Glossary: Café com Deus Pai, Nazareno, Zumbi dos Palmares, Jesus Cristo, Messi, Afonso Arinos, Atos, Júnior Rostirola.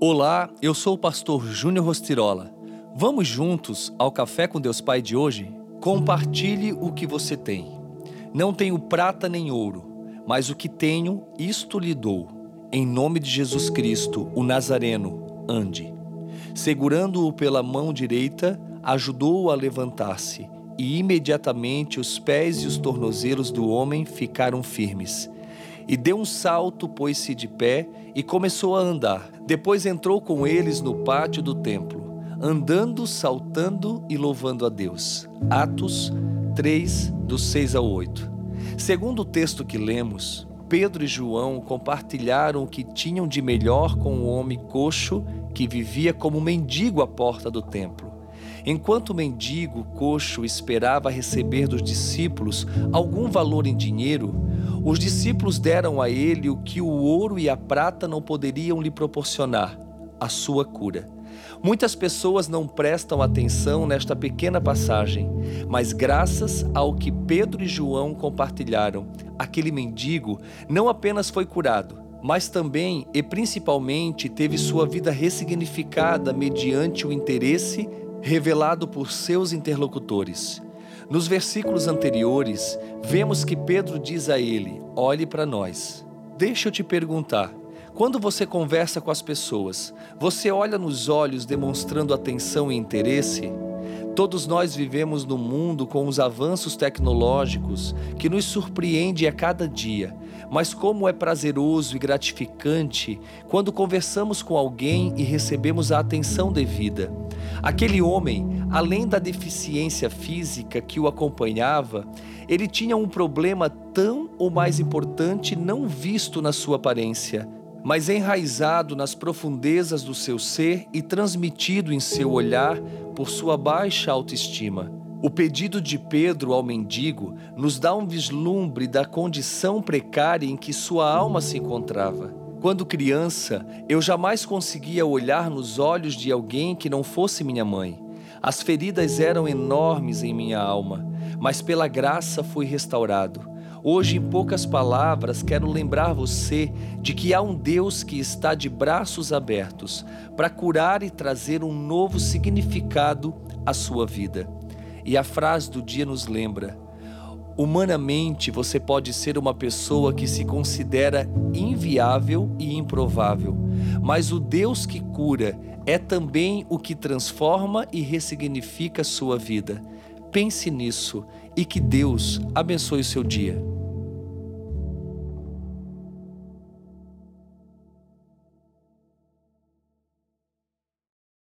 Olá, eu sou o pastor Júnior Rostirola. Vamos juntos ao Café com Deus Pai de hoje? Compartilhe o que você tem. Não tenho prata nem ouro, mas o que tenho, isto lhe dou. Em nome de Jesus Cristo, o Nazareno, ande. Segurando-o pela mão direita, ajudou-o a levantar-se, e imediatamente os pés e os tornozelos do homem ficaram firmes. E deu um salto, pôs-se de pé e começou a andar. Depois entrou com eles no pátio do templo, andando, saltando e louvando a Deus. Atos 3, do 6 ao 8. Segundo o texto que lemos, Pedro e João compartilharam o que tinham de melhor com o homem coxo que vivia como mendigo à porta do templo. Enquanto o mendigo coxo esperava receber dos discípulos algum valor em dinheiro, os discípulos deram a ele o que o ouro e a prata não poderiam lhe proporcionar, a sua cura. Muitas pessoas não prestam atenção nesta pequena passagem, mas graças ao que Pedro e João compartilharam, aquele mendigo não apenas foi curado, mas também e principalmente teve sua vida ressignificada mediante o interesse revelado por seus interlocutores. Nos versículos anteriores, vemos que Pedro diz a ele: olhe para nós. Deixa eu te perguntar, quando você conversa com as pessoas, você olha nos olhos demonstrando atenção e interesse? Todos nós vivemos num mundo com os avanços tecnológicos que nos surpreende a cada dia, mas como é prazeroso e gratificante quando conversamos com alguém e recebemos a atenção devida. Aquele homem, além da deficiência física que o acompanhava, ele tinha um problema tão ou mais importante não visto na sua aparência, mas enraizado nas profundezas do seu ser e transmitido em seu olhar por sua baixa autoestima. O pedido de Pedro ao mendigo nos dá um vislumbre da condição precária em que sua alma se encontrava. Quando criança, eu jamais conseguia olhar nos olhos de alguém que não fosse minha mãe. As feridas eram enormes em minha alma, mas pela graça fui restaurado. Hoje, em poucas palavras, quero lembrar você de que há um Deus que está de braços abertos para curar e trazer um novo significado à sua vida. E a frase do dia nos lembra: humanamente, você pode ser uma pessoa que se considera inviável e improvável, mas o Deus que cura é também o que transforma e ressignifica sua vida. Pense nisso e que Deus abençoe o seu dia.